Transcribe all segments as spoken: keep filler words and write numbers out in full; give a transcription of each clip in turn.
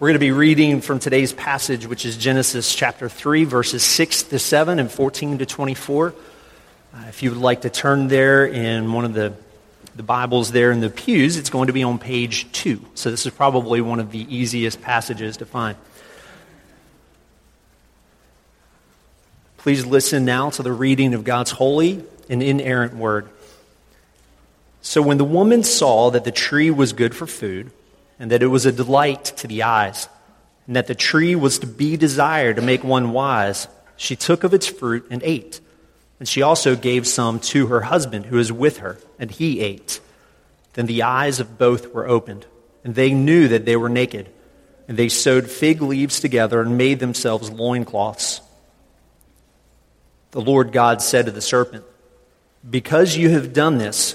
We're going to be reading from today's passage, which is Genesis chapter three, verses six to seven and fourteen to twenty-four. Uh, if you would like to turn there in one of the, the Bibles there in the pews, it's going to be on page two. So this is probably one of the easiest passages to find. Please listen now to the reading of God's holy and inerrant word. So when the woman saw that the tree was good for food, and that it was a delight to the eyes, and that the tree was to be desired to make one wise, she took of its fruit and ate. And she also gave some to her husband who was with her, and he ate. Then the eyes of both were opened, and they knew that they were naked. And they sewed fig leaves together and made themselves loincloths. The Lord God said to the serpent, "Because you have done this,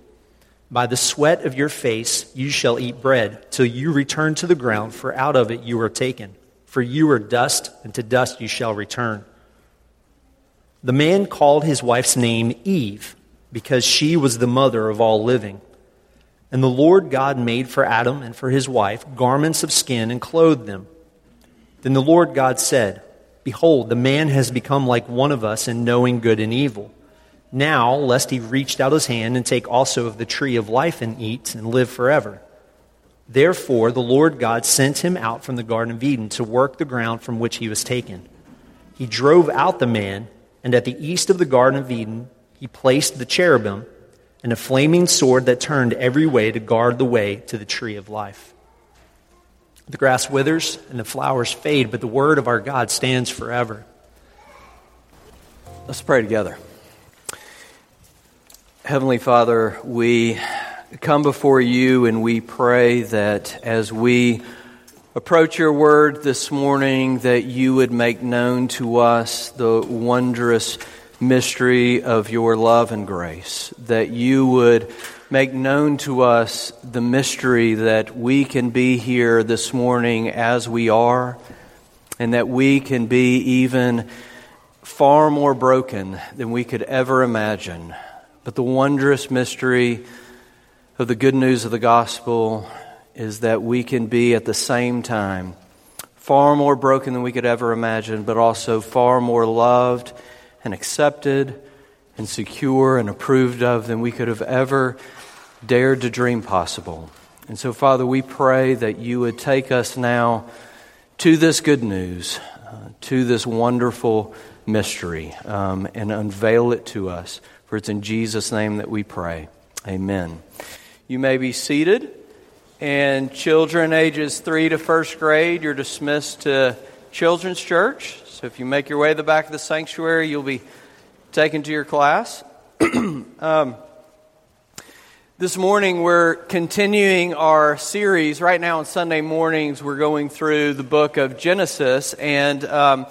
By the sweat of your face you shall eat bread, till you return to the ground, for out of it you are taken. For you are dust, and to dust you shall return." The man called his wife's name Eve, because she was the mother of all living. And the Lord God made for Adam and for his wife garments of skin and clothed them. Then the Lord God said, "Behold, the man has become like one of us in knowing good and evil. Now, lest he reached out his hand and take also of the tree of life and eat and live forever." Therefore, the Lord God sent him out from the Garden of Eden to work the ground from which he was taken. He drove out the man, and at the east of the Garden of Eden, he placed the cherubim and a flaming sword that turned every way to guard the way to the tree of life. The grass withers and the flowers fade, but the word of our God stands forever. Let's pray together. Heavenly Father, we come before you and we pray that as we approach your word this morning, that you would make known to us the wondrous mystery of your love and grace, that you would make known to us the mystery that we can be here this morning as we are, and that we can be even far more broken than we could ever imagine. But the wondrous mystery of the good news of the gospel is that we can be at the same time far more broken than we could ever imagine, but also far more loved and accepted and secure and approved of than we could have ever dared to dream possible. And so, Father, we pray that you would take us now to this good news, uh, to this wonderful mystery, um, and unveil it to us. For it's in Jesus' name that we pray. Amen. You may be seated. And children ages three to first grade, you're dismissed to Children's Church. So if you make your way to the back of the sanctuary, you'll be taken to your class. um, this morning, we're continuing our series. Right now on Sunday mornings, we're going through the book of Genesis. And um,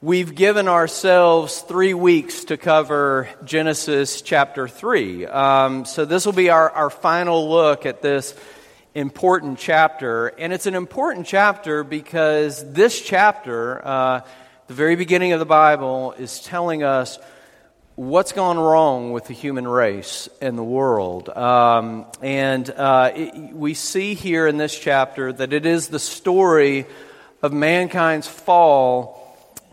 we've given ourselves three weeks to cover Genesis chapter three. Um, so this will be our, our final look at this important chapter, and it's an important chapter because this chapter, uh, the very beginning of the Bible, is telling us what's gone wrong with the human race and the world. Um, and uh, it, we see here in this chapter that it is the story of mankind's fall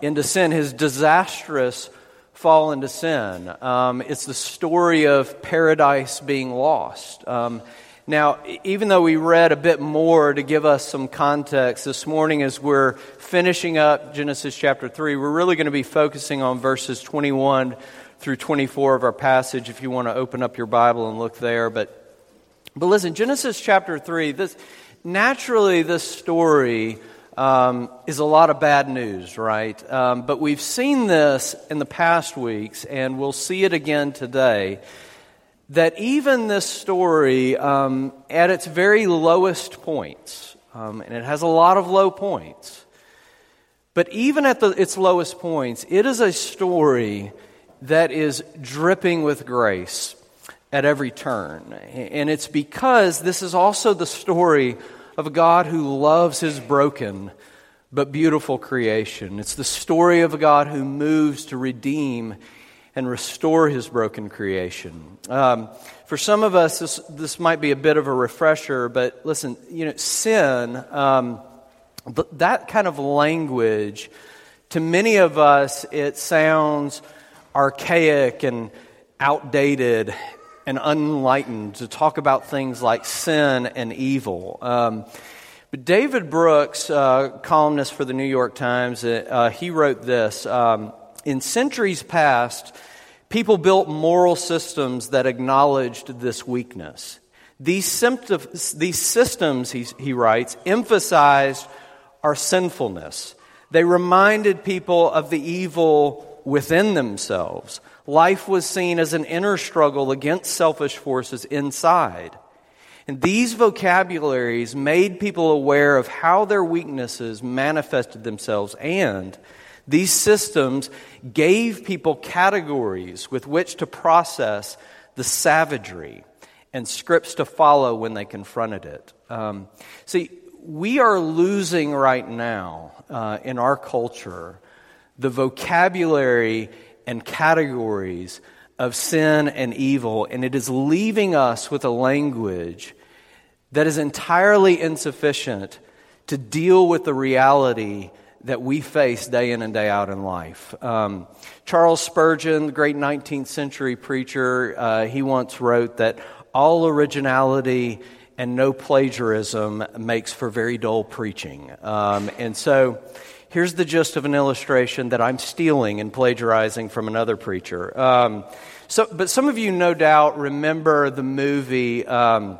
into sin, his disastrous fall into sin. Um, it's the story of paradise being lost. Um, Now, even though we read a bit more to give us some context, this morning as we're finishing up Genesis chapter three, we're really going to be focusing on verses twenty-one through twenty-four of our passage, if you want to open up your Bible and look there. But, but listen, Genesis chapter three, this naturally this story um, is a lot of bad news, right? Um, but we've seen this in the past weeks, and we'll see it again today, that even this story, um, at its very lowest points, um, and it has a lot of low points, but even at the, its lowest points, it is a story that is dripping with grace at every turn. And it's because this is also the story of a God who loves his broken but beautiful creation. It's the story of a God who moves to redeem and restore his broken creation. Um, for some of us, this, this might be a bit of a refresher, but listen, you know, sin, um, that kind of language, to many of us, it sounds archaic and outdated and unenlightened to talk about things like sin and evil. Um, but David Brooks, uh, columnist for the New York Times, uh, he wrote this. Um, In centuries past, people built moral systems that acknowledged this weakness. These, symptoms, these systems, he, he writes, emphasized our sinfulness. They reminded people of the evil within themselves. Life was seen as an inner struggle against selfish forces inside. And these vocabularies made people aware of how their weaknesses manifested themselves, and these systems gave people categories with which to process the savagery and scripts to follow when they confronted it. Um, see, we are losing right now uh, in our culture the vocabulary and categories of sin and evil, and it is leaving us with a language that is entirely insufficient to deal with the reality that we face day in and day out in life. Um, Charles Spurgeon, the great nineteenth century preacher, uh, he once wrote that all originality and no plagiarism makes for very dull preaching. Um, and so here's the gist of an illustration that I'm stealing and plagiarizing from another preacher. Um, so, but some of you no doubt remember the movie um,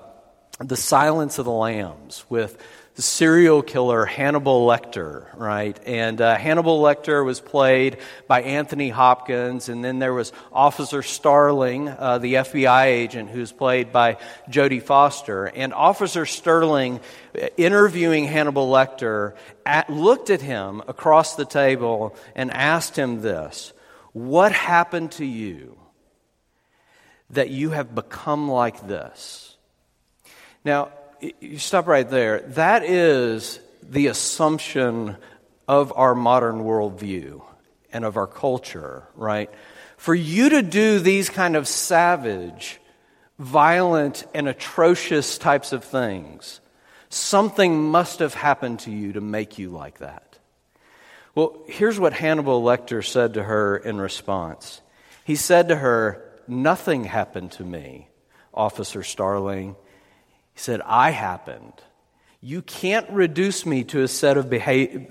The Silence of the Lambs with the serial killer Hannibal Lecter, right? And uh, Hannibal Lecter was played by Anthony Hopkins, and then there was Officer Starling, uh, the F B I agent, who's played by Jodie Foster. And Officer Starling, interviewing Hannibal Lecter, at, looked at him across the table and asked him this: "What happened to you that you have become like this?" Now, you stop right there. That is the assumption of our modern worldview and of our culture, right? For you to do these kind of savage, violent, and atrocious types of things, something must have happened to you to make you like that. Well, here's what Hannibal Lecter said to her in response. He said to her, "Nothing happened to me, Officer Starling." He said, "I happened. You can't reduce me to a set of behavior,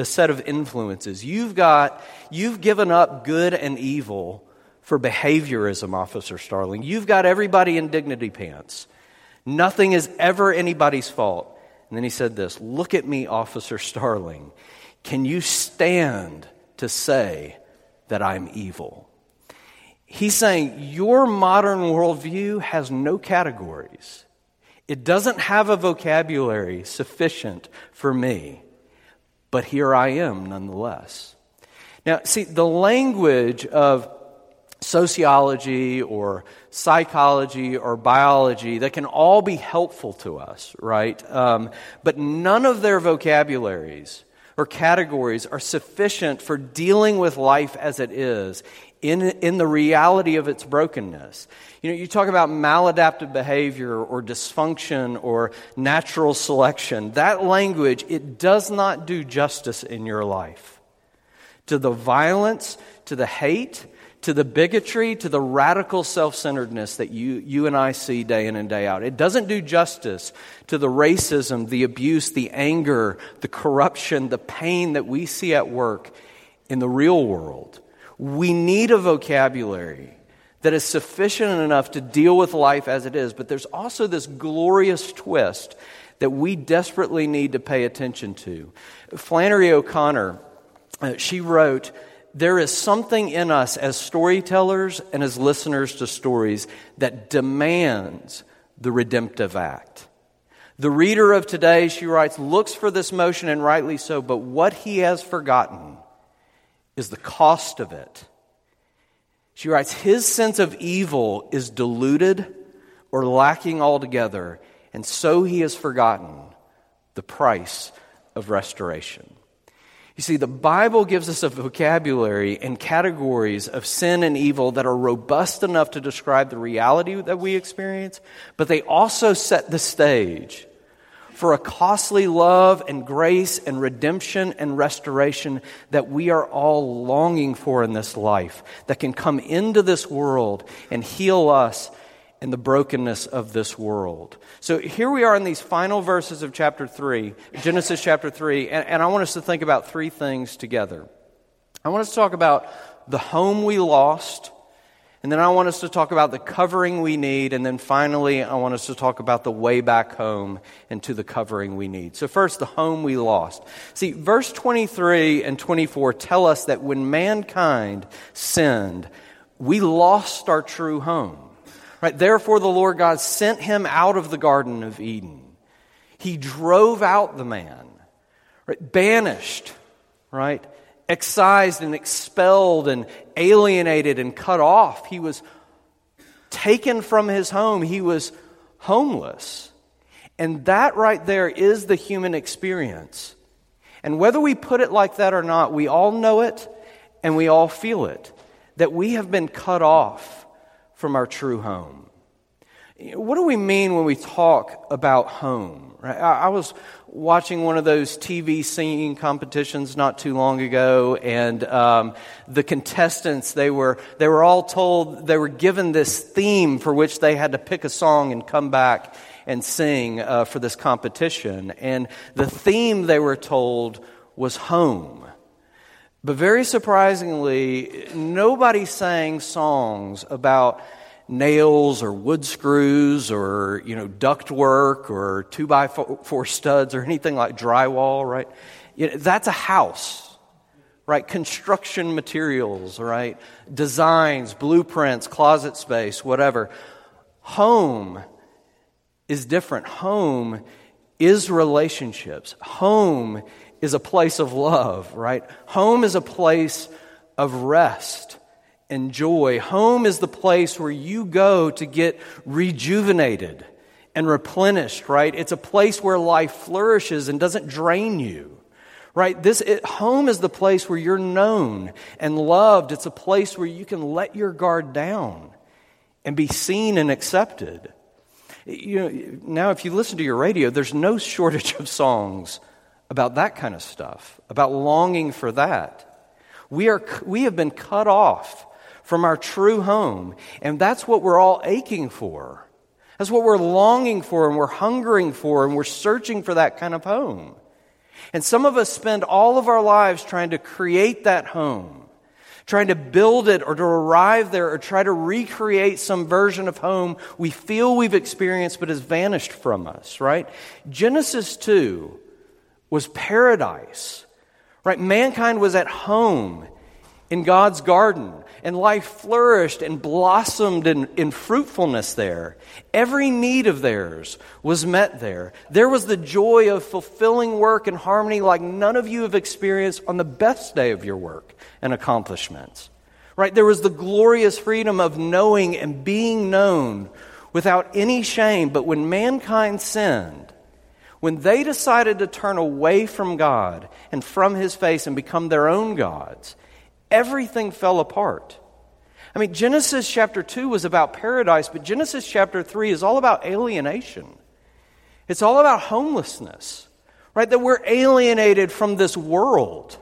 a set of influences. You've got, you've given up good and evil for behaviorism, Officer Starling. You've got everybody in dignity pants. Nothing is ever anybody's fault." And then he said this, "Look at me, Officer Starling. Can you stand to say that I'm evil?" He's saying your modern worldview has no categories. It doesn't have a vocabulary sufficient for me, but here I am nonetheless. Now, see, the language of sociology or psychology or biology, that can all be helpful to us, right? Um, but none of their vocabularies or categories are sufficient for dealing with life as it is, in in the reality of its brokenness. You know, you talk about maladaptive behavior or dysfunction or natural selection. That language, it does not do justice in your life to the violence, to the hate, to the bigotry, to the radical self-centeredness that you, you and I see day in and day out. It doesn't do justice to the racism, the abuse, the anger, the corruption, the pain that we see at work in the real world. We need a vocabulary that is sufficient enough to deal with life as it is, but there's also this glorious twist that we desperately need to pay attention to. Flannery O'Connor, uh, she wrote, "There is something in us as storytellers and as listeners to stories that demands the redemptive act. The reader of today," she writes, "looks for this motion, and rightly so, but what he has forgotten is the cost of it." She writes, "His sense of evil is diluted or lacking altogether, and so he has forgotten the price of restoration." You see, the Bible gives us a vocabulary and categories of sin and evil that are robust enough to describe the reality that we experience, but they also set the stage for a costly love and grace and redemption and restoration that we are all longing for in this life, that can come into this world and heal us and the brokenness of this world. So here we are in these final verses of chapter three, Genesis chapter three, and, and I want us to think about three things together. I want us to talk about the home we lost, and then I want us to talk about the covering we need, and then finally I want us to talk about the way back home and to the covering we need. So first, the home we lost. See, verse twenty-three and twenty-four tell us that when mankind sinned, we lost our true home. Right? Therefore, the Lord God sent him out of the Garden of Eden. He drove out the man, right? Banished, right? Excised and expelled and alienated and cut off. He was taken from his home. He was homeless. And that right there is the human experience. And whether we put it like that or not, we all know it and we all feel it, that we have been cut off from our true home. What do we mean when we talk about home? Right? I, I was watching one of those T V singing competitions not too long ago, and um, the contestants, they were they were all told, they were given this theme for which they had to pick a song and come back and sing uh, for this competition. And the theme they were told was home. But very surprisingly, nobody sang songs about nails or wood screws or, you know, duct work or two by four studs or anything like drywall, right? That's a house, right? Construction materials, right? Designs, blueprints, closet space, whatever. Home is different. Home is relationships. Home is a place of love, right? Home is a place of rest and joy. Home is the place where you go to get rejuvenated and replenished, right? It's a place where life flourishes and doesn't drain you, right? This it, home is the place where you're known and loved. It's a place where you can let your guard down and be seen and accepted. You know, now, if you listen to your radio, there's no shortage of songs about that kind of stuff, about longing for that. We are we have been cut off from our true home, and that's what we're all aching for. That's what we're longing for, and we're hungering for, and we're searching for that kind of home. And some of us spend all of our lives trying to create that home, trying to build it or to arrive there or try to recreate some version of home we feel we've experienced but has vanished from us, right? Genesis two was paradise, right? Mankind was at home in God's garden, and life flourished and blossomed in, in fruitfulness there. Every need of theirs was met there. There was the joy of fulfilling work and harmony like none of you have experienced on the best day of your work and accomplishments, right? There was the glorious freedom of knowing and being known without any shame. But when mankind sinned, when they decided to turn away from God and from His face and become their own gods, everything fell apart. I mean, Genesis chapter two was about paradise, but Genesis chapter three is all about alienation. It's all about homelessness, right? That we're alienated from this world.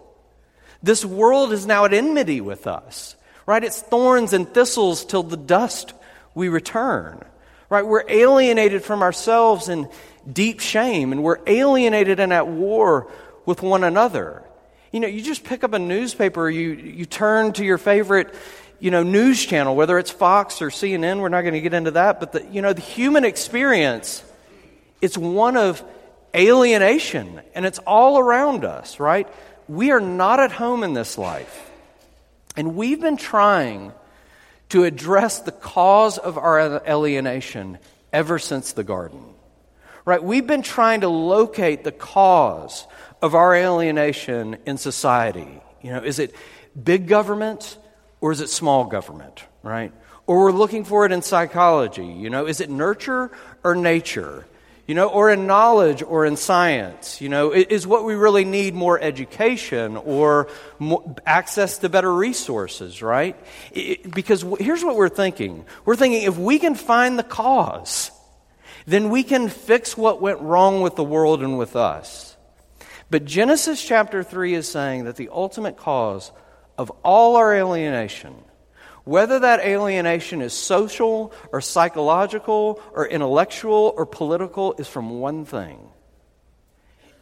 This world is now at enmity with us. right? It's thorns and thistles till the dust we return, right? We're alienated from ourselves in deep shame, and we're alienated and at war with one another. You know, you just pick up a newspaper, you you turn to your favorite, you know, news channel, whether it's Fox or C N N, we're not going to get into that, but the, you know, the human experience, it's one of alienation, and it's all around us, right? We are not at home in this life, and we've been trying to address the cause of our alienation ever since the garden, right? We've been trying to locate the cause of our alienation in society. You know, is it big government or is it small government, right? Or we're looking for it in psychology. You know, is it nurture or nature? You know, or in knowledge or in science. You know, is what we really need more education or more access to better resources, right? It, because here's what we're thinking. We're thinking if we can find the cause, then we can fix what went wrong with the world and with us. But Genesis chapter three is saying that the ultimate cause of all our alienation, whether that alienation is social or psychological or intellectual or political, is from one thing.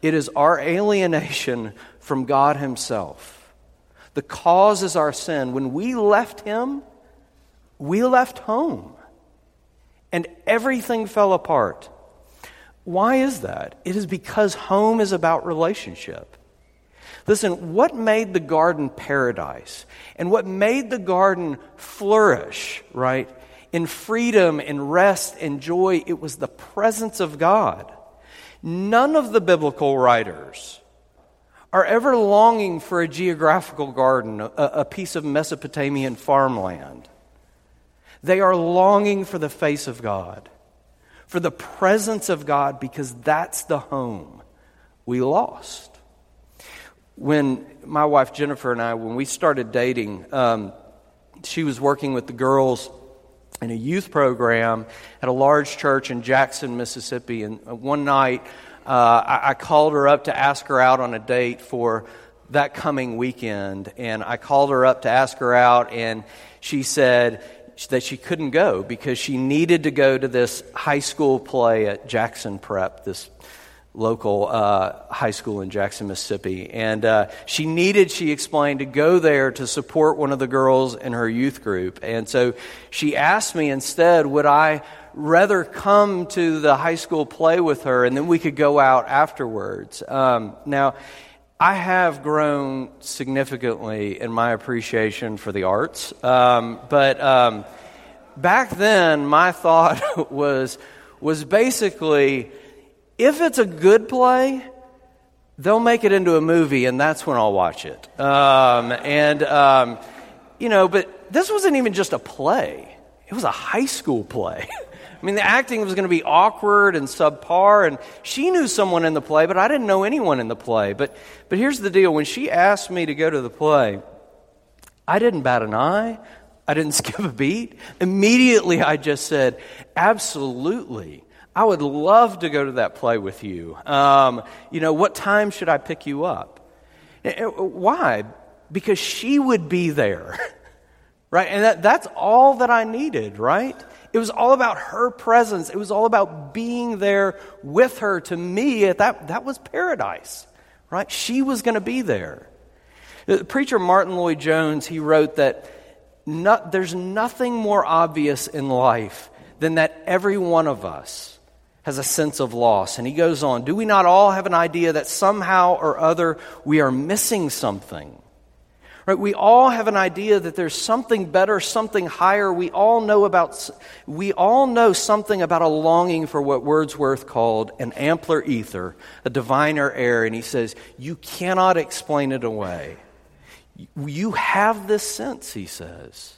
It is our alienation from God Himself. The cause is our sin. When we left Him, we left home, and everything fell apart. Why is that? It is because home is about relationship. Listen, what made the garden paradise and what made the garden flourish, right, in freedom and rest and joy, it was the presence of God. None of the biblical writers are ever longing for a geographical garden, a, a piece of Mesopotamian farmland. They are longing for the face of God, for the presence of God, because that's the home we lost. When my wife Jennifer and I, when we started dating, um, she was working with the girls in a youth program at a large church in Jackson, Mississippi. And one night, uh, I, I called her up to ask her out on a date for that coming weekend. And I called her up to ask her out, and she said that she couldn't go because she needed to go to this high school play at Jackson Prep, this local uh, high school in Jackson, Mississippi. And uh, she needed, she explained, to go there to support one of the girls in her youth group. And so she asked me instead, would I rather come to the high school play with her and then we could go out afterwards. Um, now, I have grown significantly in my appreciation for the arts, um, but um, back then my thought was was basically, if it's a good play, they'll make it into a movie, and that's when I'll watch it. Um, and um, you know, but this wasn't even just a play; it was a high school play. I mean, the acting was going to be awkward and subpar, and she knew someone in the play, but I didn't know anyone in the play. But but here's the deal. When she asked me to go to the play, I didn't bat an eye. I didn't skip a beat. Immediately, I just said, absolutely, I would love to go to that play with you. Um, you know, what time should I pick you up? Why? Because she would be there, right? And that, that's all that I needed, right? It was all about her presence. It was all about being there with her. To me, that, that was paradise, right? She was going to be there. The preacher Martin Lloyd-Jones, he wrote that not, there's nothing more obvious in life than that every one of us has a sense of loss. And he goes on, do we not all have an idea that somehow or other we are missing something? Right, we all have an idea that there's something better, something higher. We all know about, we all know something about a longing for what Wordsworth called an ampler ether, a diviner air. And he says, you cannot explain it away. You have this sense, he says.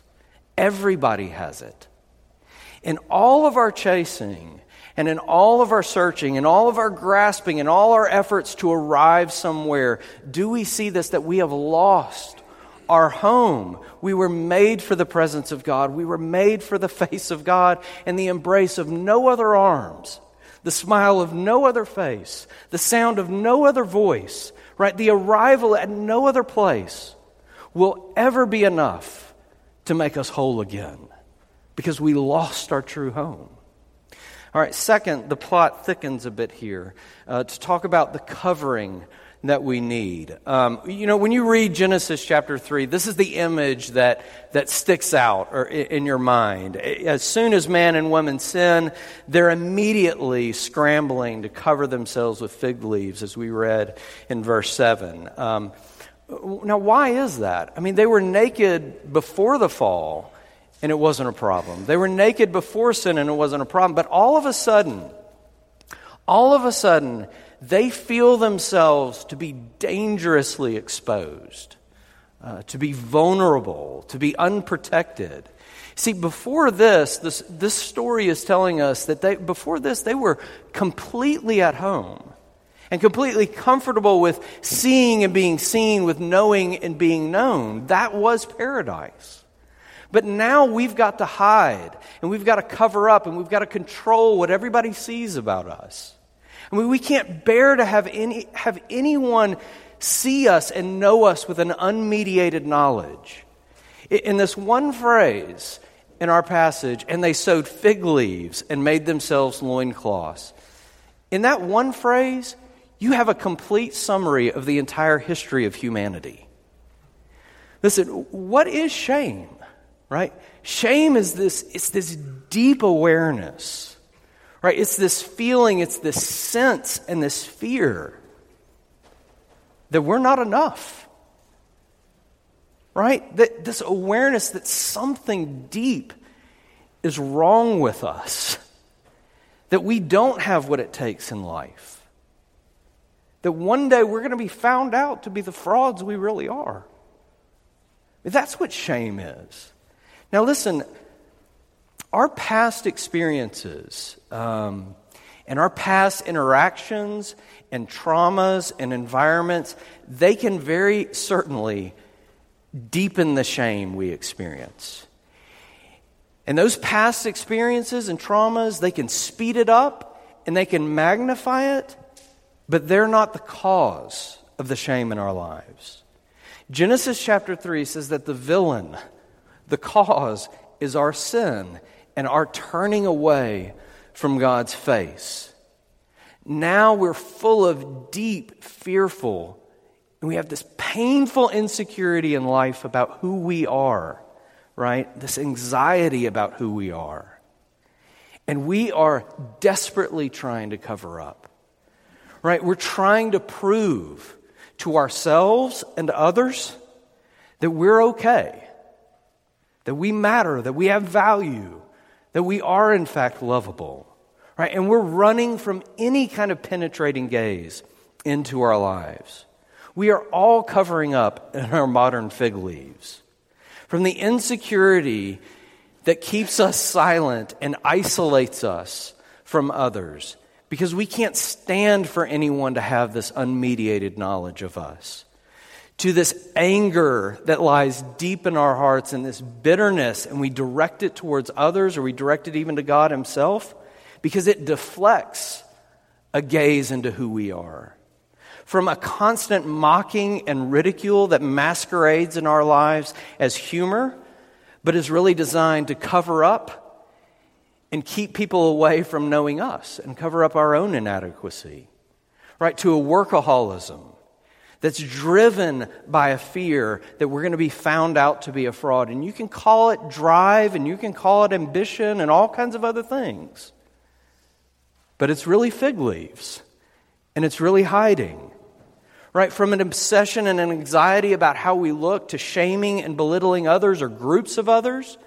Everybody has it. In all of our chasing, and in all of our searching, and all of our grasping, and all our efforts to arrive somewhere, do we see this, that we have lost our home? We were made for the presence of God. We were made for the face of God and the embrace of no other arms, the smile of no other face, the sound of no other voice, right? The arrival at no other place will ever be enough to make us whole again because we lost our true home. All right, second, the plot thickens a bit here uh, to talk about the covering that we need. Um, you know, when you read Genesis chapter three, this is the image that that sticks out or in your mind. As soon as man and woman sin, they're immediately scrambling to cover themselves with fig leaves, as we read in verse seven. Um, now, why is that? I mean, they were naked before the fall, and it wasn't a problem. They were naked before sin, and it wasn't a problem. But all of a sudden, all of a sudden... they feel themselves to be dangerously exposed, uh, to be vulnerable, to be unprotected. See, before this, this, this story is telling us that they, before this, they were completely at home and completely comfortable with seeing and being seen, with knowing and being known. That was paradise. But now we've got to hide, and we've got to cover up, and we've got to control what everybody sees about us. I mean, we can't bear to have any have anyone see us and know us with an unmediated knowledge. In this one phrase in our passage, and they sewed fig leaves and made themselves loincloths. In that one phrase, you have a complete summary of the entire history of humanity. Listen, what is shame, right? Shame is this, it's this deep awareness. Right? It's this feeling, it's this sense and this fear that we're not enough. Right? That this awareness that something deep is wrong with us, that we don't have what it takes in life, that one day we're going to be found out to be the frauds we really are. That's what shame is. Now listen, our past experiences um, and our past interactions and traumas and environments, they can very certainly deepen the shame we experience. And those past experiences and traumas, they can speed it up and they can magnify it, but they're not the cause of the shame in our lives. Genesis chapter three says that the villain, the cause, is our sin and our turning away from God's face. Now we're full of deep, fearful, and we have this painful insecurity in life about who we are, right? This anxiety about who we are. And we are desperately trying to cover up, right? We're trying to prove to ourselves and to others that we're okay, that we matter, that we have value, that we are, in fact, lovable, right? And we're running from any kind of penetrating gaze into our lives. We are all covering up in our modern fig leaves from the insecurity that keeps us silent and isolates us from others because we can't stand for anyone to have this unmediated knowledge of us, to this anger that lies deep in our hearts and this bitterness, and we direct it towards others or we direct it even to God himself because it deflects a gaze into who we are. From a constant mocking and ridicule that masquerades in our lives as humor but is really designed to cover up and keep people away from knowing us and cover up our own inadequacy, right? To a workaholism that's driven by a fear that we're going to be found out to be a fraud. And you can call it drive, and you can call it ambition, and all kinds of other things. But it's really fig leaves, and it's really hiding. Right? From an obsession and an anxiety about how we look to shaming and belittling others or groups of others,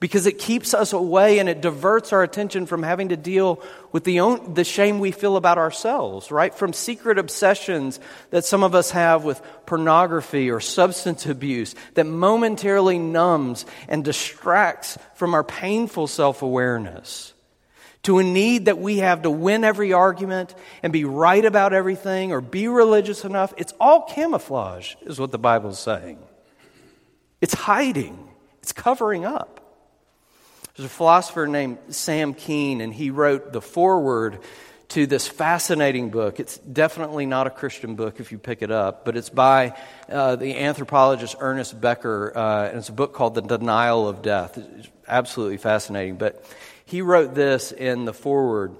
because it keeps us away and it diverts our attention from having to deal with the own, the shame we feel about ourselves, right? From secret obsessions that some of us have with pornography or substance abuse that momentarily numbs and distracts from our painful self-awareness, to a need that we have to win every argument and be right about everything or be religious enough. It's all camouflage, is what the Bible's saying. It's hiding. It's covering up. There's a philosopher named Sam Keen, and he wrote the foreword to this fascinating book. It's definitely not a Christian book if you pick it up, but it's by uh, the anthropologist Ernest Becker, uh, and it's a book called The Denial of Death. It's absolutely fascinating, but he wrote this in the foreword.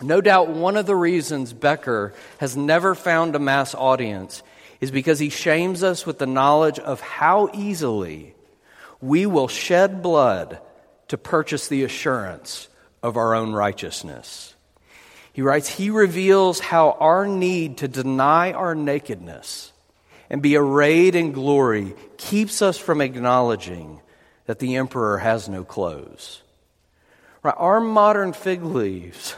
No doubt one of the reasons Becker has never found a mass audience is because he shames us with the knowledge of how easily we will shed blood to purchase the assurance of our own righteousness. He writes, he reveals how our need to deny our nakedness and be arrayed in glory keeps us from acknowledging that the emperor has no clothes. Right? Our modern fig leaves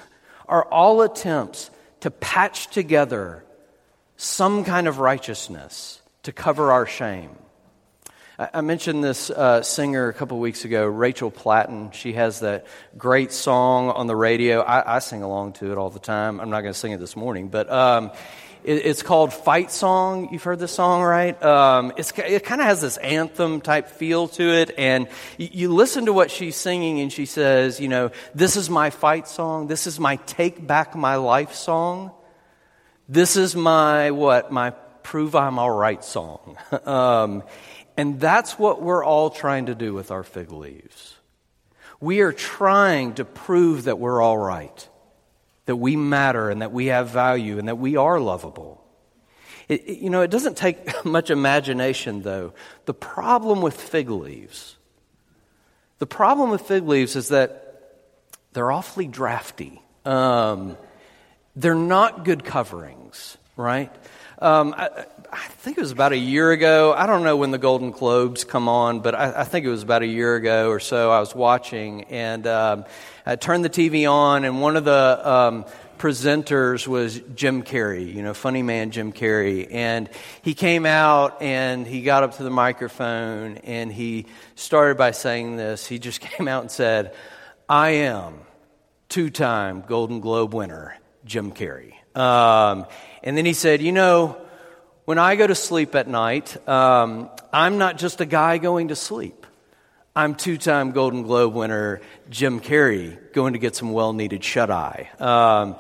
are all attempts to patch together some kind of righteousness to cover our shame. I mentioned this uh, singer a couple weeks ago, Rachel Platten. She has that great song on the radio. I, I sing along to it all the time. I'm not going to sing it this morning, but um, it, it's called Fight Song. You've heard this song, right? Um, it's, it kind of has this anthem-type feel to it, and you, you listen to what she's singing, and she says, you know, this is my fight song. This is my take back my life song. This is my, what, my prove I'm all right song. um And that's what we're all trying to do with our fig leaves. We are trying to prove that we're all right, that we matter and that we have value and that we are lovable. It, you know, it doesn't take much imagination, though. The problem with fig leaves, the problem with fig leaves is that they're awfully drafty. Um, they're not good coverings, right? Um, I, I think it was about a year ago. I don't know when the Golden Globes come on, but I, I think it was about a year ago or so. I was watching, and um, I turned the T V on, and one of the um, presenters was Jim Carrey, you know, funny man Jim Carrey. And he came out, and he got up to the microphone, and he started by saying this. He just came out and said, I am two-time Golden Globe winner Jim Carrey. Um, and then he said, you know, when I go to sleep at night, um, I'm not just a guy going to sleep. I'm two-time Golden Globe winner Jim Carrey going to get some well-needed shut-eye. Um,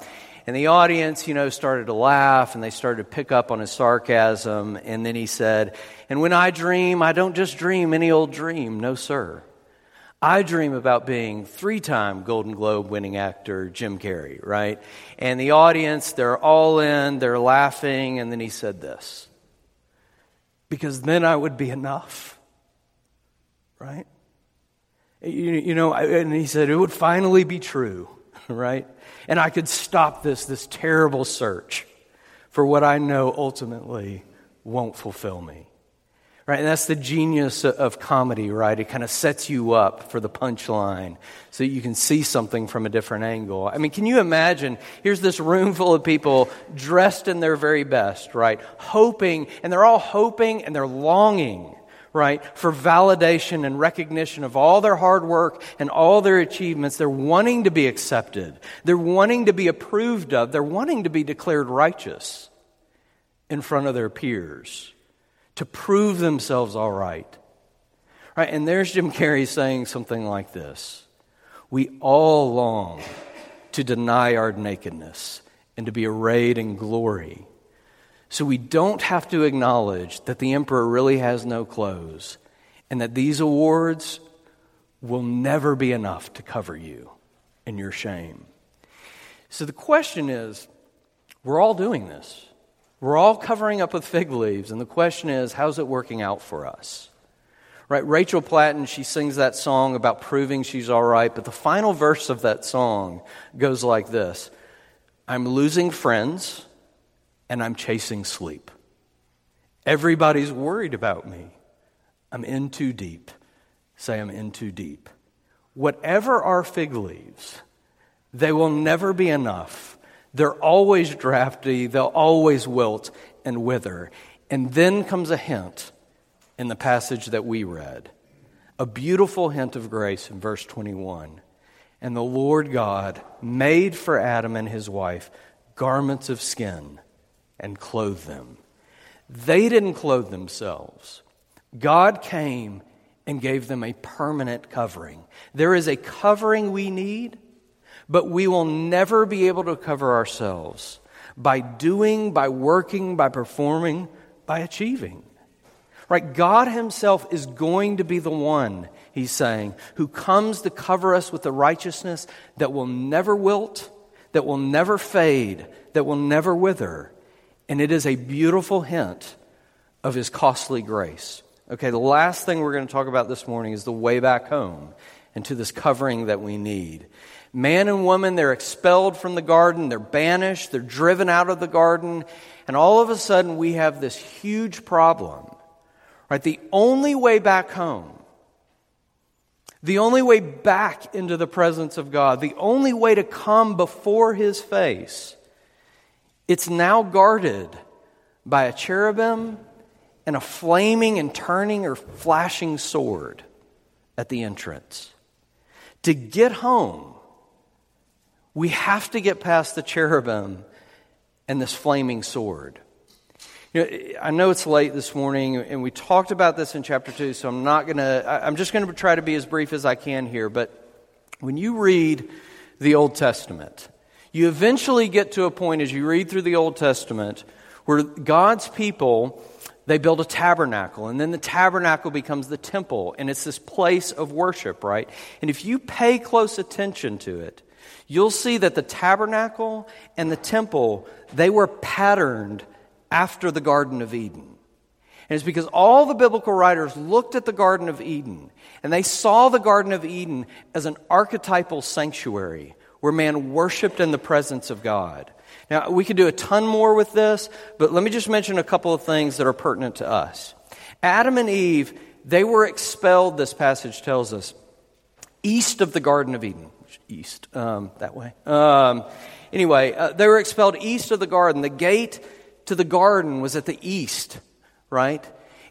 and the audience, you know, started to laugh, and they started to pick up on his sarcasm. And then he said, and when I dream, I don't just dream any old dream. No, sir. I dream about being three-time Golden Globe winning actor Jim Carrey, right? And the audience, they're all in, they're laughing, and then he said this. Because then I would be enough, right? You, you know, and he said, it would finally be true, right? And I could stop this, this terrible search for what I know ultimately won't fulfill me. Right, and that's the genius of comedy, right? It kind of sets you up for the punchline so you can see something from a different angle. I mean, can you imagine? Here's this room full of people dressed in their very best, right? Hoping, and they're all hoping and they're longing, right, for validation and recognition of all their hard work and all their achievements. They're wanting to be accepted. They're wanting to be approved of. They're wanting to be declared righteous in front of their peers, to prove themselves all right. Right, and there's Jim Carrey saying something like this. We all long to deny our nakedness and to be arrayed in glory, so we don't have to acknowledge that the emperor really has no clothes and that these awards will never be enough to cover you and your shame. So the question is, we're all doing this. We're all covering up with fig leaves, and the question is, how's it working out for us? Right? Rachel Platten, she sings that song about proving she's all right, but the final verse of that song goes like this. I'm losing friends, and I'm chasing sleep. Everybody's worried about me. I'm in too deep. Say I'm in too deep. Whatever our fig leaves, they will never be enough. They're always drafty, they'll always wilt and wither. And then comes a hint in the passage that we read, a beautiful hint of grace in verse twenty-one. And the Lord God made for Adam and his wife garments of skin and clothed them. They didn't clothe themselves. God came and gave them a permanent covering. There is a covering we need, But we will never be able to cover ourselves by doing, by working, by performing, by achieving. Right? God himself is going to be the one, he's saying, who comes to cover us with the righteousness that will never wilt, that will never fade, that will never wither. And it is a beautiful hint of his costly grace. Okay, the last thing we're going to talk about this morning is the way back home and to this covering that we need. Man and woman, they're expelled from the garden, they're banished, they're driven out of the garden, and all of a sudden we have this huge problem. Right? The only way back home, the only way back into the presence of God, the only way to come before his face, it's now guarded by a cherubim and a flaming and turning or flashing sword at the entrance. To get home, we have to get past the cherubim and this flaming sword. You know, I know it's late this morning, and we talked about this in chapter two, so I'm not going to, I'm just going to try to be as brief as I can here, but when you read the Old Testament, you eventually get to a point as you read through the Old Testament where God's people, they build a tabernacle, and then the tabernacle becomes the temple, and it's this place of worship, right? And if you pay close attention to it, you'll see that the tabernacle and the temple, they were patterned after the Garden of Eden. And it's because all the biblical writers looked at the Garden of Eden, and they saw the Garden of Eden as an archetypal sanctuary where man worshiped in the presence of God. Now, we could do a ton more with this, but let me just mention a couple of things that are pertinent to us. Adam and Eve, they were expelled, this passage tells us, east of the Garden of Eden. East, um, that way. Um, anyway, uh, they were expelled east of the garden. The gate to the garden was at the east, right?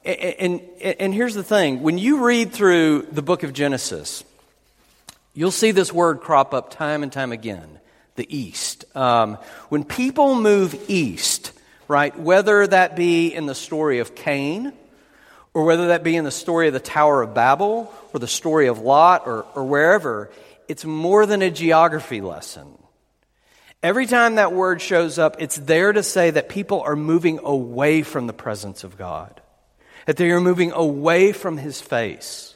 And, and and here's the thing. When you read through the book of Genesis, you'll see this word crop up time and time again, the east. Um, when people move east, right, whether that be in the story of Cain or whether that be in the story of the Tower of Babel or the story of Lot or, or wherever, it's more than a geography lesson. Every time that word shows up, it's there to say that people are moving away from the presence of God, that they are moving away from his face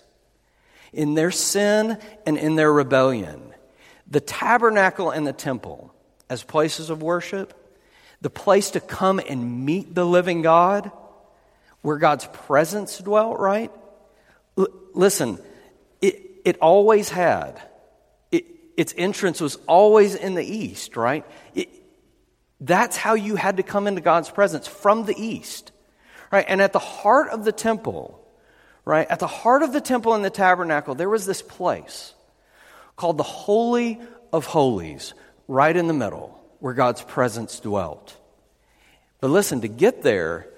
in their sin and in their rebellion. The tabernacle and the temple as places of worship, the place to come and meet the living God, where God's presence dwelt, right? L- listen, it, it always had. Its entrance was always in the east, right? It, that's how you had to come into God's presence, from the east, right? And at the heart of the temple, right, at the heart of the temple and the tabernacle, there was this place called the Holy of Holies, right in the middle, where God's presence dwelt. But listen, to get there,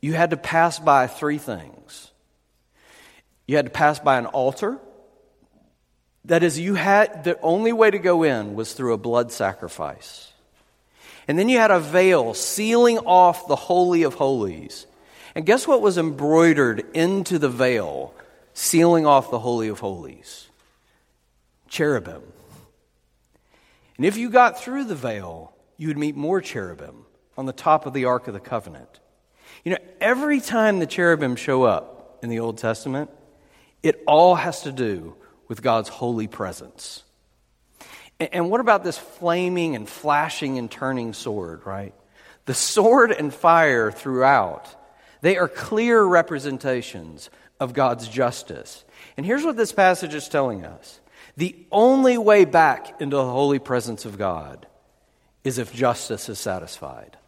you had to pass by three things. You had to pass by an altar. That is, you had, the only way to go in was through a blood sacrifice. And then you had a veil sealing off the Holy of Holies. And guess what was embroidered into the veil sealing off the Holy of Holies? Cherubim. And if you got through the veil, you would meet more cherubim on the top of the Ark of the Covenant. You know, every time the cherubim show up in the Old Testament, it all has to do with God's holy presence. And what about this flaming and flashing and turning sword, right? The sword and fire throughout, they are clear representations of God's justice. And here's what this passage is telling us. The only way back into the holy presence of God is if justice is satisfied.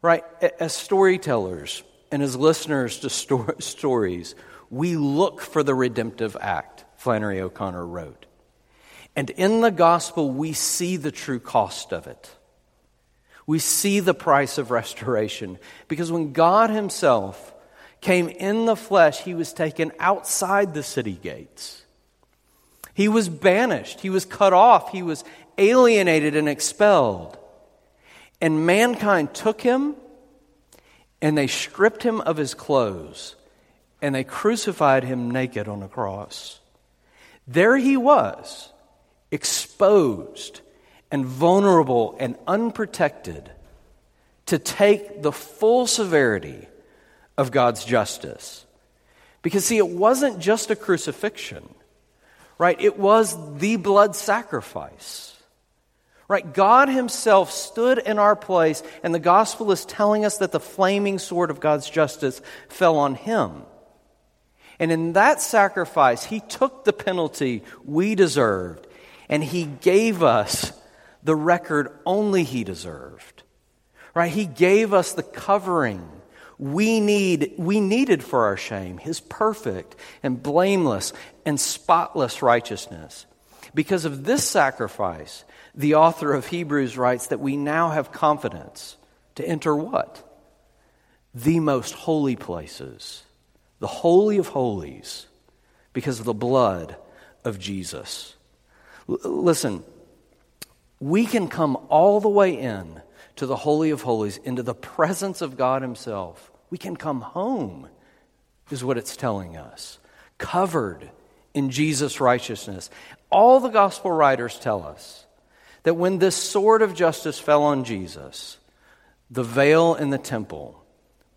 Right? As storytellers and as listeners to sto- stories, we look for the redemptive act, Flannery O'Connor wrote. And in the gospel, we see the true cost of it. We see the price of restoration. Because when God himself came in the flesh, he was taken outside the city gates. He was banished. He was cut off. He was alienated and expelled. And mankind took him, and they stripped him of his clothes, and they crucified him naked on a cross. There he was, exposed and vulnerable and unprotected to take the full severity of God's justice. Because, see, it wasn't just a crucifixion, right? It was the blood sacrifice, right? God himself stood in our place, and the gospel is telling us that the flaming sword of God's justice fell on him. And in that sacrifice, he took the penalty we deserved, and he gave us the record only he deserved, right? He gave us the covering we need, we needed for our shame, his perfect and blameless and spotless righteousness. Because of this sacrifice, the author of Hebrews writes that we now have confidence to enter what? The most holy places, the holy of holies, because of the blood of Jesus. L- listen, we can come all the way in to the Holy of Holies, into the presence of God himself. We can come home, is what it's telling us, covered in Jesus' righteousness. All the gospel writers tell us that when this sword of justice fell on Jesus, the veil in the temple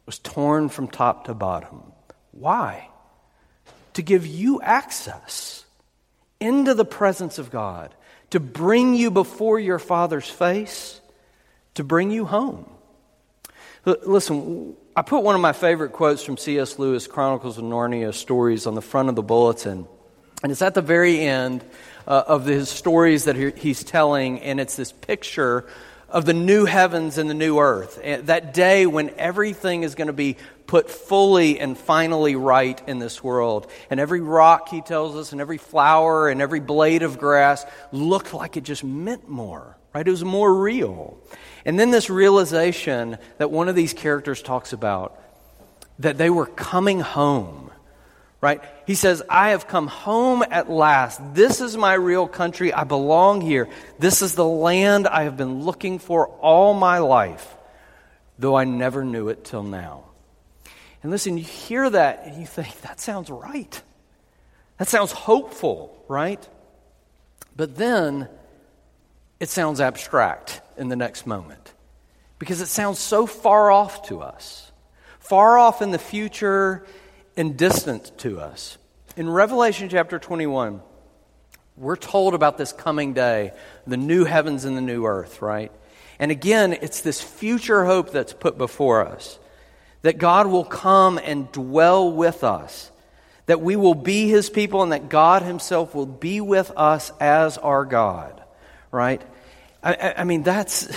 was torn from top to bottom. Why? To give you access into the presence of God, to bring you before your Father's face, to bring you home. Listen, I put one of my favorite quotes from C S. Lewis, Chronicles of Narnia stories on the front of the bulletin. And it's at the very end uh, of his stories that he, he's telling, and it's this picture of the new heavens and the new earth. And that day when everything is going to be put fully and finally right in this world. And every rock, he tells us, and every flower and every blade of grass looked like it just meant more, right? It was more real. And then this realization that one of these characters talks about, that they were coming home, right? He says, I have come home at last. This is my real country. I belong here. This is the land I have been looking for all my life, though I never knew it till now. And listen, you hear that and you think, that sounds right. That sounds hopeful, right? But then it sounds abstract in the next moment, because it sounds so far off to us, far off in the future and distant to us. In Revelation chapter twenty-one, we're told about this coming day, the new heavens and the new earth, right? And again, it's this future hope that's put before us, that God will come and dwell with us, that we will be his people, and that God himself will be with us as our God, right? I, I mean, that's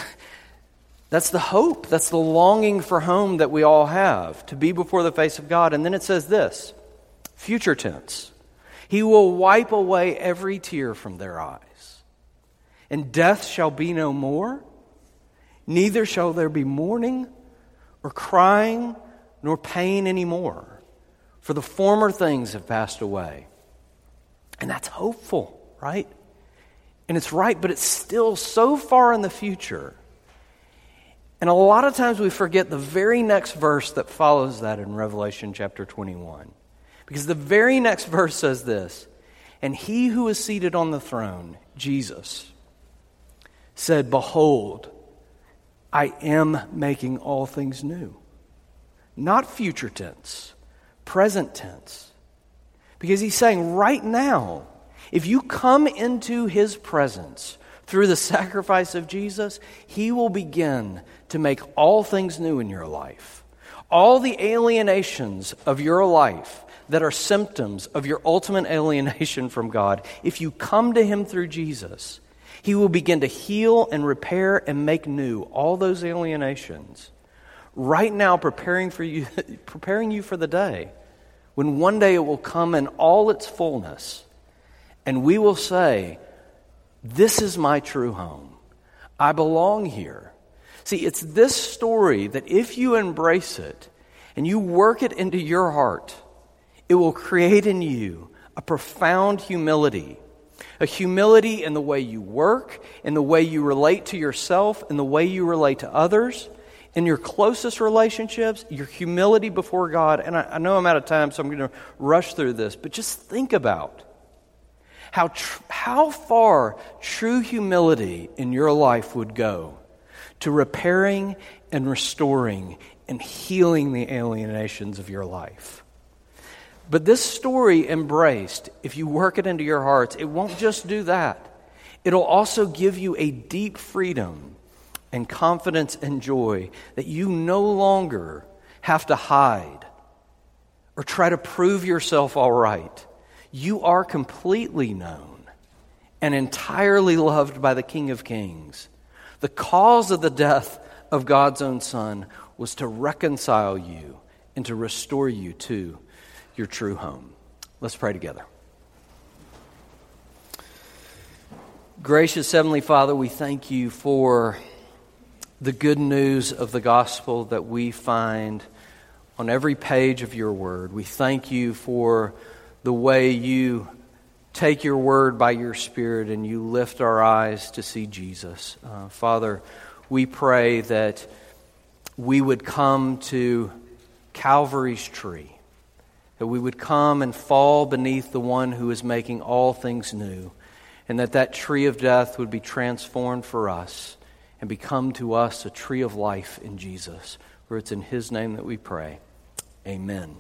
that's the hope, that's the longing for home that we all have, to be before the face of God. And then it says this, future tense, he will wipe away every tear from their eyes, and death shall be no more, neither shall there be mourning or crying nor pain anymore, for the former things have passed away. And that's hopeful, right? And it's right, but it's still so far in the future. And a lot of times we forget the very next verse that follows that in Revelation chapter twenty-one. Because the very next verse says this, and he who is seated on the throne, Jesus, said, behold, I am making all things new. Not future tense, present tense. Because he's saying right now, if you come into his presence through the sacrifice of Jesus, he will begin to make all things new in your life. All the alienations of your life that are symptoms of your ultimate alienation from God, if you come to him through Jesus, he will begin to heal and repair and make new all those alienations, right now preparing for you, preparing you for the day when one day it will come in all its fullness. And we will say, this is my true home. I belong here. See, it's this story that if you embrace it and you work it into your heart, it will create in you a profound humility, a humility in the way you work, in the way you relate to yourself, in the way you relate to others, in your closest relationships, your humility before God. And I, I know I'm out of time, so I'm going to rush through this, but just think about how tr- how far true humility in your life would go to repairing and restoring and healing the alienations of your life. But this story embraced, if you work it into your hearts, it won't just do that. It'll also give you a deep freedom and confidence and joy that you no longer have to hide or try to prove yourself all right. You are completely known and entirely loved by the King of Kings. The cause of the death of God's own Son was to reconcile you and to restore you to your true home. Let's pray together. Gracious Heavenly Father, we thank you for the good news of the gospel that we find on every page of your word. We thank you for the way you take your word by your Spirit and you lift our eyes to see Jesus. Uh, Father, we pray that we would come to Calvary's tree, that we would come and fall beneath the one who is making all things new, and that that tree of death would be transformed for us and become to us a tree of life in Jesus. For it's in his name that we pray. Amen.